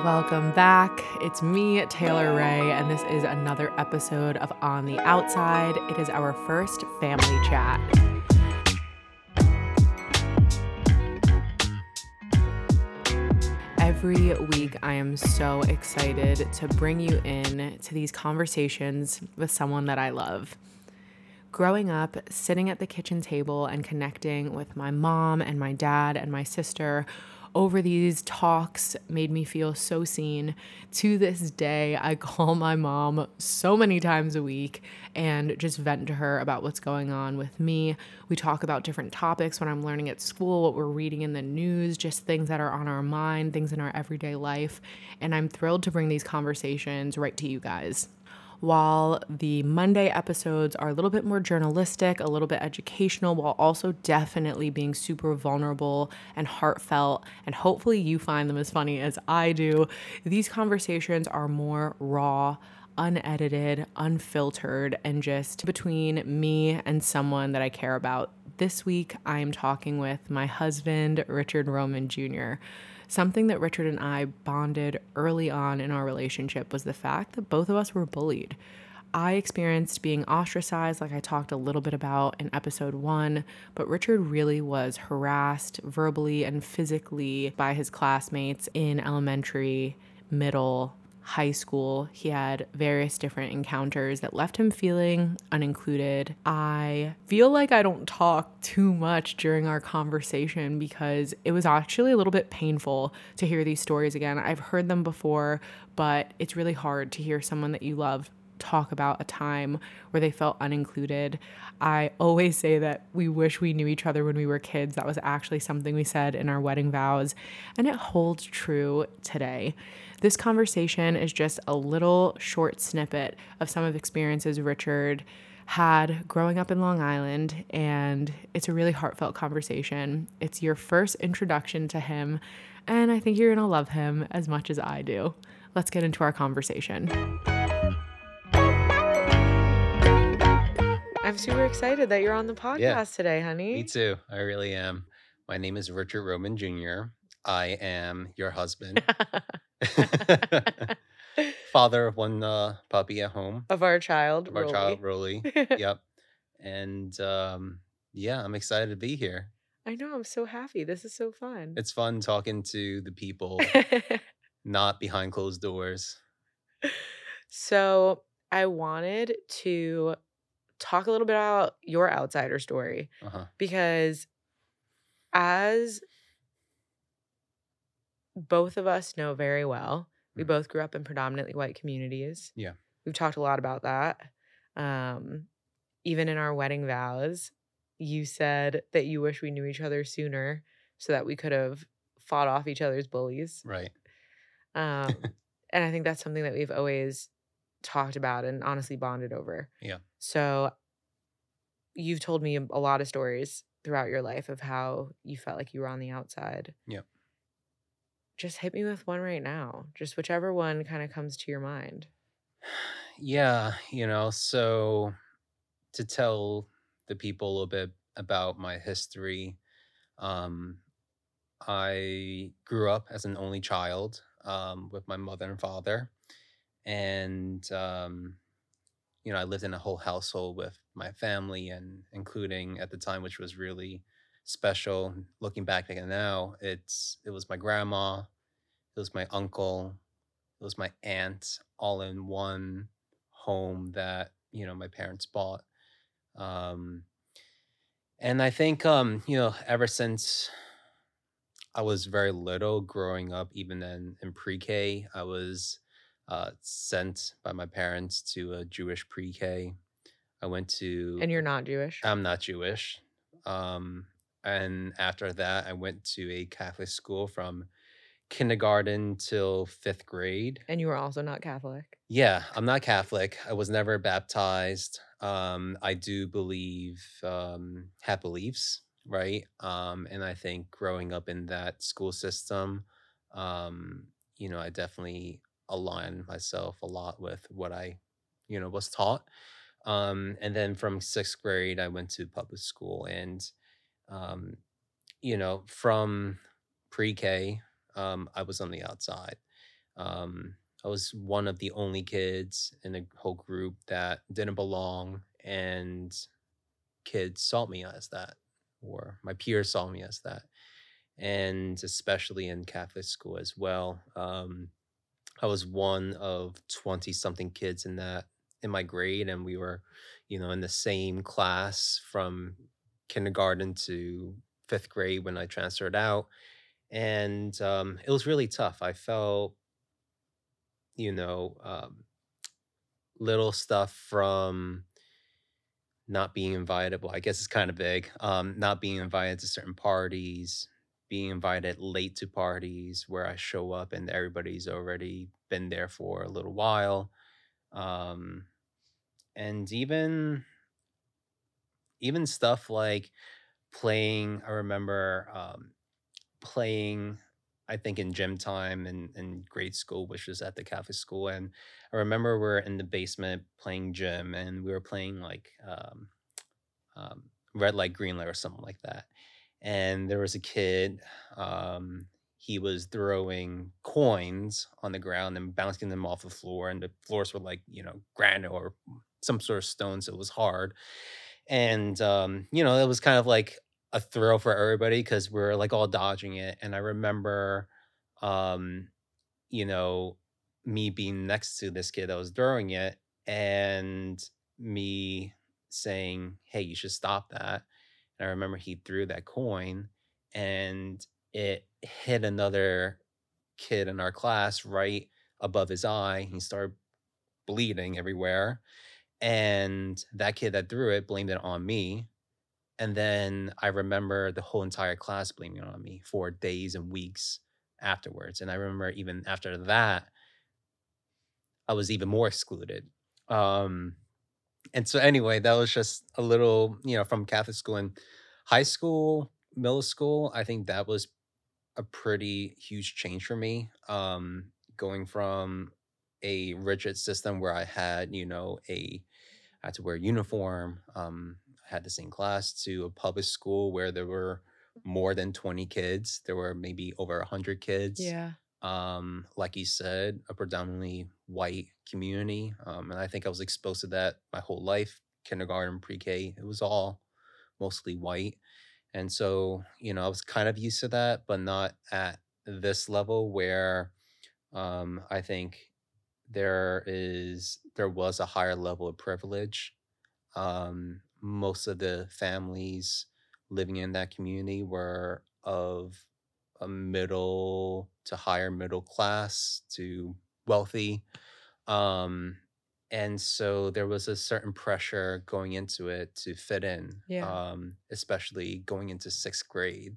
Welcome back. It's me, Taylor Ray, and this is another episode of On the Outside. It is our first family chat. Every week, I am so excited to bring you in to these conversations with someone that I love. Growing up, sitting at the kitchen table and connecting with my mom and my dad and my sister over these talks made me feel so seen. To this day, I call my mom so many times a week and just vent to her about what's going on with me. We talk about different topics, what I'm learning at school, what we're reading in the news, just things that are on our mind, things in our everyday life. And I'm thrilled to bring these conversations right to you guys. While the Monday episodes are a little bit more journalistic, a little bit educational, while also definitely being super vulnerable and heartfelt, and hopefully you find them as funny as I do, these conversations are more raw, unedited, unfiltered, and just between me and someone that I care about. This week, I am talking with my husband, Richard Roman Jr. Something that Richard and I bonded early on in our relationship was the fact that both of us were bullied. I experienced being ostracized, like I talked a little bit about in episode 1, but Richard really was harassed verbally and physically by his classmates in elementary, middle, high school. He had various different encounters that left him feeling unincluded. I feel like I don't talk too much during our conversation because it was actually a little bit painful to hear these stories again. I've heard them before, but it's really hard to hear someone that you love talk about a time where they felt unincluded. I always say that we wish we knew each other when we were kids. That was actually something we said in our wedding vows, and it holds true today. This conversation is just a little short snippet of some of the experiences Richard had growing up in Long Island, and it's a really heartfelt conversation. It's your first introduction to him, and I think you're going to love him as much as I do. Let's get into our conversation. I'm super excited that you're on the podcast today, honey. Me too. I really am. My name is Richard Roman Jr. I am your husband. Father of one puppy at home. Of our child, Rolly. Yep. And I'm excited to be here. I know. I'm so happy. This is so fun. It's fun talking to the people, not behind closed doors. So I wanted to talk a little bit about your outsider story because as both of us know very well, we both grew up in predominantly white communities. Yeah. We've talked a lot about that. Even in our wedding vows, you said that you wish we knew each other sooner so that we could have fought off each other's bullies. Right. And I think that's something that we've always talked about and honestly bonded over. Yeah. So you've told me a lot of stories throughout your life of how you felt like you were on the outside. Yeah. Just hit me with one right now. Just whichever one kind of comes to your mind. Yeah. You know, so to tell the people a little bit about my history, I grew up as an only child with my mother and father. And, you know, I lived in a whole household with my family and including at the time, which was really special. Looking back again now, it was my grandma, it was my uncle, it was my aunt, all in one home that, you know, my parents bought. And I think, you know, ever since I was very little growing up, even in pre-K, I was sent by my parents to a Jewish pre-K. I went to... And you're not Jewish? I'm not Jewish. And after that, I went to a Catholic school from kindergarten till 5th grade. And you were also not Catholic? Yeah, I'm not Catholic. I was never baptized. I do believe, have beliefs, right? And I think growing up in that school system, you know, I definitely align myself a lot with what I, you know, was taught. And then from 6th grade, I went to public school and from pre-K, I was on the outside. I was one of the only kids in a whole group that didn't belong, and kids saw me as that, or my peers saw me as that. And especially in Catholic school as well. I was one of 20 something kids in my grade, and we were, in the same class from kindergarten to 5th grade when I transferred out. And it was really tough. I felt, little stuff from not being invited. Well, I guess it's kind of big. Not being invited to certain parties, being invited late to parties where I show up and everybody's already been there for a little while. And even stuff like playing, I remember playing, I think in gym time in grade school, which was at the Catholic school. And I remember we're in the basement playing gym, and we were playing like red light, green light or something like that. And there was a kid, he was throwing coins on the ground and bouncing them off the floor. And the floors were like, granite or some sort of stone, so it was hard. And, it was kind of like a thrill for everybody because we're like all dodging it. And I remember, me being next to this kid that was throwing it and me saying, hey, you should stop that. I remember he threw that coin and it hit another kid in our class right above his eye. He started bleeding everywhere. And that kid that threw it blamed it on me. And then I remember the whole entire class blaming it on me for days and weeks afterwards. And I remember even after that, I was even more excluded. And so anyway, that was just a little, from Catholic school. And high school, middle school, I think that was a pretty huge change for me. Going from a rigid system where I had, I had to wear a uniform, I had the same class, to a public school where there were more than 20 kids. There were maybe over 100 kids. Yeah. Like you said, a predominantly white community. And I think I was exposed to that my whole life, kindergarten, pre-K, it was all mostly white. And so, I was kind of used to that, but not at this level where, I think there was a higher level of privilege. Most of the families living in that community were of a middle to higher middle class to wealthy. And so there was a certain pressure going into it to fit in, yeah. Especially going into 6th grade.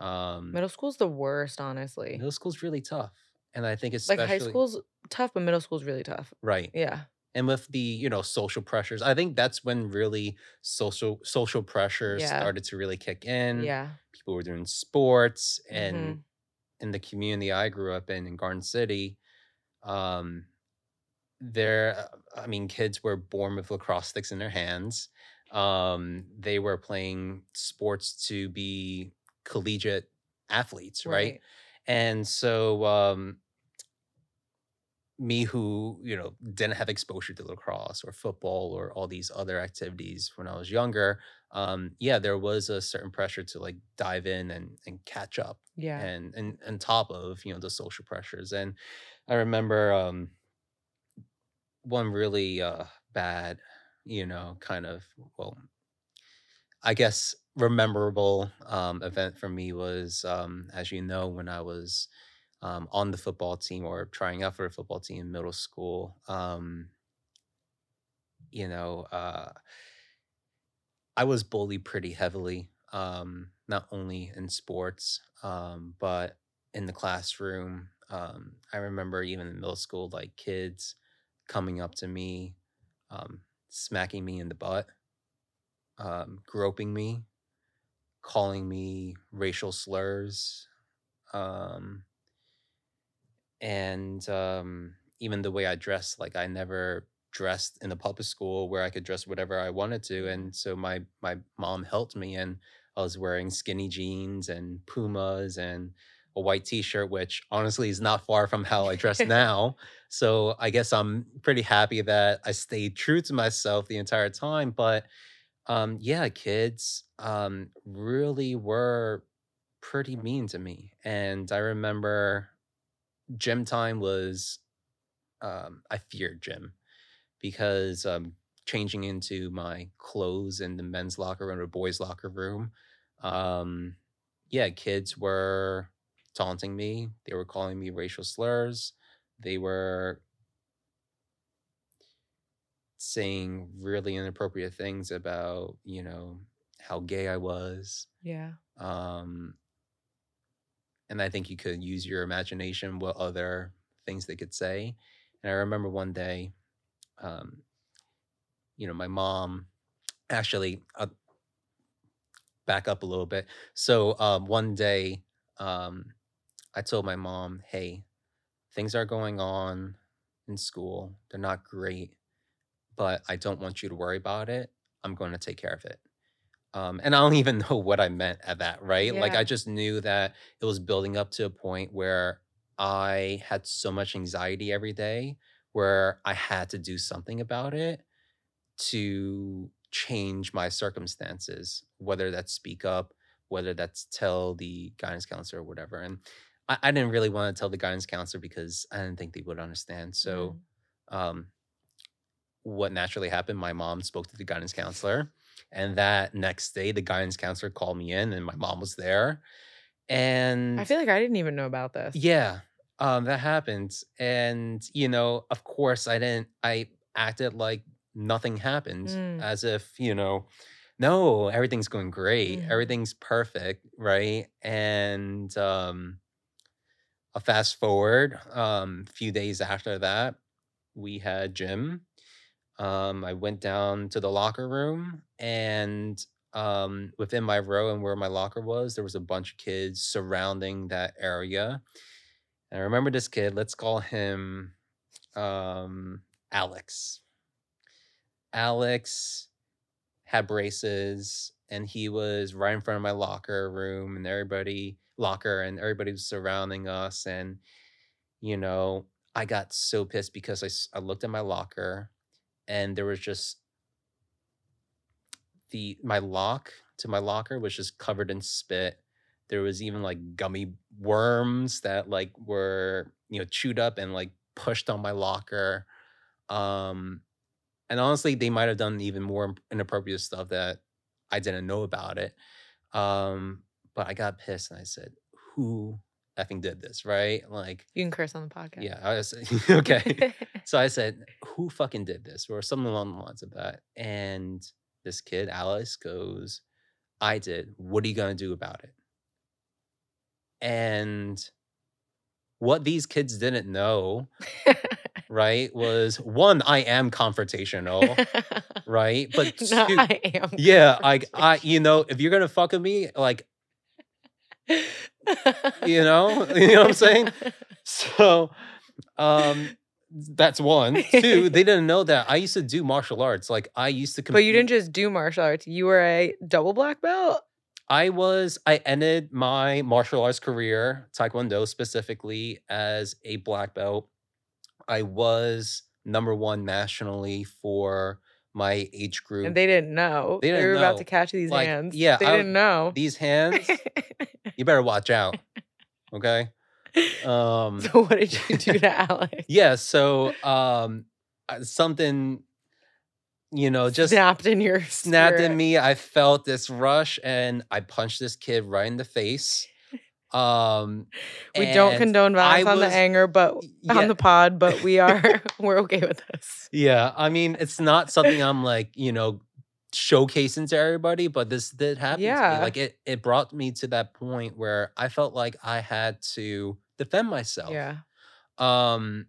Middle school's the worst, honestly. Middle school's really tough. And I think especially... like high school's tough, but middle school's really tough. Right. Yeah. And with the, social pressures, I think that's when really social pressures started to really kick in. Yeah. People were doing sports, and in the community I grew up in Garden City, kids were born with lacrosse sticks in their hands. They were playing sports to be collegiate athletes, right? And so me who, didn't have exposure to lacrosse or football or all these other activities when I was younger, there was a certain pressure to like dive in and catch up. Yeah. And on top of, the social pressures. And I remember one really bad, memorable event for me was, as you know, when I was on the football team or trying out for a football team in middle school, I was bullied pretty heavily, not only in sports, but in the classroom. I remember even in middle school, like kids coming up to me, smacking me in the butt, groping me, calling me racial slurs. And even the way I dressed, like I never dressed in a public school where I could dress whatever I wanted to. And so my mom helped me, and I was wearing skinny jeans and Pumas and a white t-shirt, which honestly is not far from how I dress now. So I guess I'm pretty happy that I stayed true to myself the entire time. But yeah, kids really were pretty mean to me. And I remember gym time was, I feared gym because changing into my clothes in the men's locker room or boys' locker room, yeah, kids were taunting me. They were calling me racial slurs. They were saying really inappropriate things about, you know, how gay I was. Yeah. And I think you could use your imagination what other things they could say. And I remember one day, you know, my mom actually, back up a little bit. So one day, I told my mom, hey, things are going on in school. They're not great, but I don't want you to worry about it. I'm going to take care of it. And I don't even know what I meant at that, right? Yeah. Like, I just knew that it was building up to a point where I had so much anxiety every day where I had to do something about it to change my circumstances, whether that's speak up, whether that's tell the guidance counselor or whatever. And I didn't really want to tell the guidance counselor because I didn't think they would understand. So what naturally happened, my mom spoke to the guidance counselor. And that next day, the guidance counselor called me in and my mom was there. And I feel like I didn't even know about this. Yeah, that happened. And, you know, of course, I acted like nothing happened as if, you know, no, everything's going great. Everything's perfect, right? And I'll fast forward a few days after that, we had gym. I went down to the locker room and within my row and where my locker was, there was a bunch of kids surrounding that area. And I remember this kid, let's call him Alex. Alex had braces and he was right in front of my locker and everybody was surrounding us. And, you know, I got so pissed because I looked at my locker and there was just my lock to my locker was just covered in spit. There was even like gummy worms that like were, you know, chewed up and like pushed on my locker. And honestly, they might have done even more inappropriate stuff that I didn't know about it. But I got pissed and I said, who effing did this, right? Like, you can curse on the podcast. Yeah. I was, okay. So I said, who fucking did this? Or something along the lines of that. And this kid, Alice, goes, I did. What are you going to do about it? And what these kids didn't know, right, was one, I am confrontational, right? But two, no, I am. Yeah, I you know, if you're going to fuck with me, like, you know what I'm saying? So that's one. Two, they didn't know that I used to do martial arts. Like, I used to compete. But you didn't just do martial arts. You were a double black belt. I ended my martial arts career, Taekwondo specifically, as a black belt. I was number one nationally for my age group. And they didn't know. They were about to catch these hands. Yeah. They didn't know. These hands, you better watch out. Okay. So what did you do to Alex? Yeah. So something, you know, just snapped in me. I felt this rush and I punched this kid right in the face. We don't condone violence on the anger, but on the pod, but we're okay with this. Yeah. I mean, it's not something I'm like, you know, showcasing to everybody, but this did happen to me. Like it brought me to that point where I felt like I had to defend myself. Yeah. From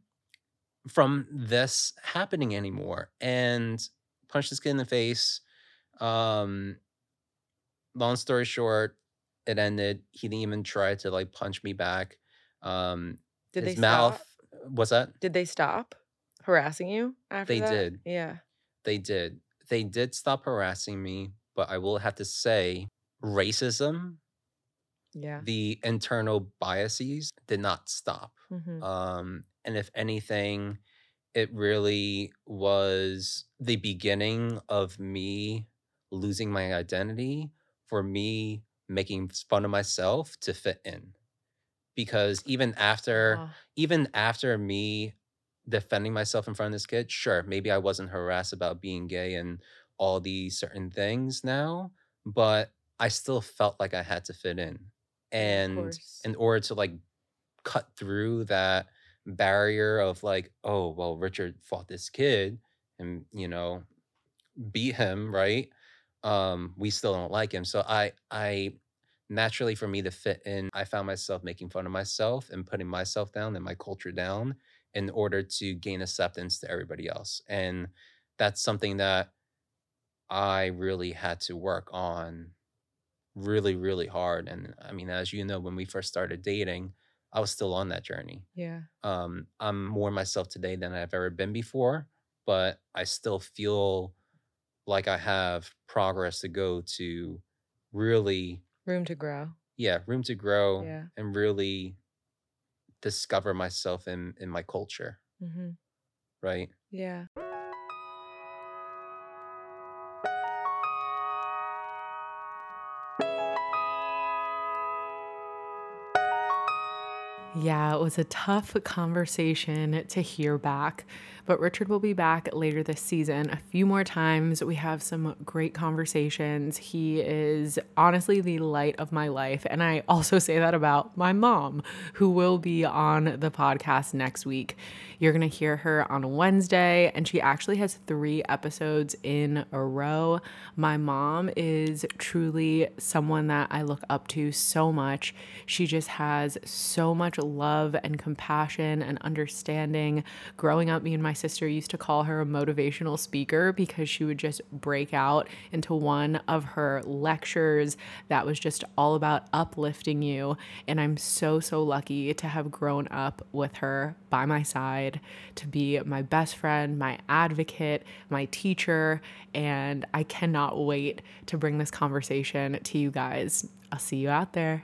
this happening anymore. And punched this kid in the face. Long story short, it ended. He didn't even try to like punch me back. Did his mouth stop? What's that? Did they stop harassing you after that? They did. Yeah. They did. They did stop harassing me, but I will have to say racism, the internal biases did not stop. Mm-hmm. And if anything, it really was the beginning of me losing my identity, for me making fun of myself to fit in. Because even after me defending myself in front of this kid, sure, maybe I wasn't harassed about being gay and all these certain things now, but I still felt like I had to fit in. And in order to like cut through that barrier of like, oh, well, Richard fought this kid and, you know, beat him, right? We still don't like him. So I naturally, for me to fit in, I found myself making fun of myself and putting myself down and my culture down in order to gain acceptance to everybody else. And that's something that I really had to work on really, really hard. And I mean, as you know, when we first started dating, I was still on that journey. Yeah. I'm more myself today than I've ever been before, but I still feel like I have progress to go to, really. Room to grow. Yeah, room to grow, yeah. And really discover myself in my culture. Mm-hmm. Right? Yeah. Yeah, it was a tough conversation to hear back, but Richard will be back later this season a few more times. We have some great conversations. He is honestly the light of my life, and I also say that about my mom, who will be on the podcast next week. You're going to hear her on Wednesday, and she actually has 3 episodes in a row. My mom is truly someone that I look up to so much. She just has so much love and compassion and understanding. Growing up, me and my sister used to call her a motivational speaker because she would just break out into one of her lectures that was just all about uplifting you. And I'm so, so lucky to have grown up with her by my side, to be my best friend, my advocate, my teacher. And I cannot wait to bring this conversation to you guys. I'll see you out there.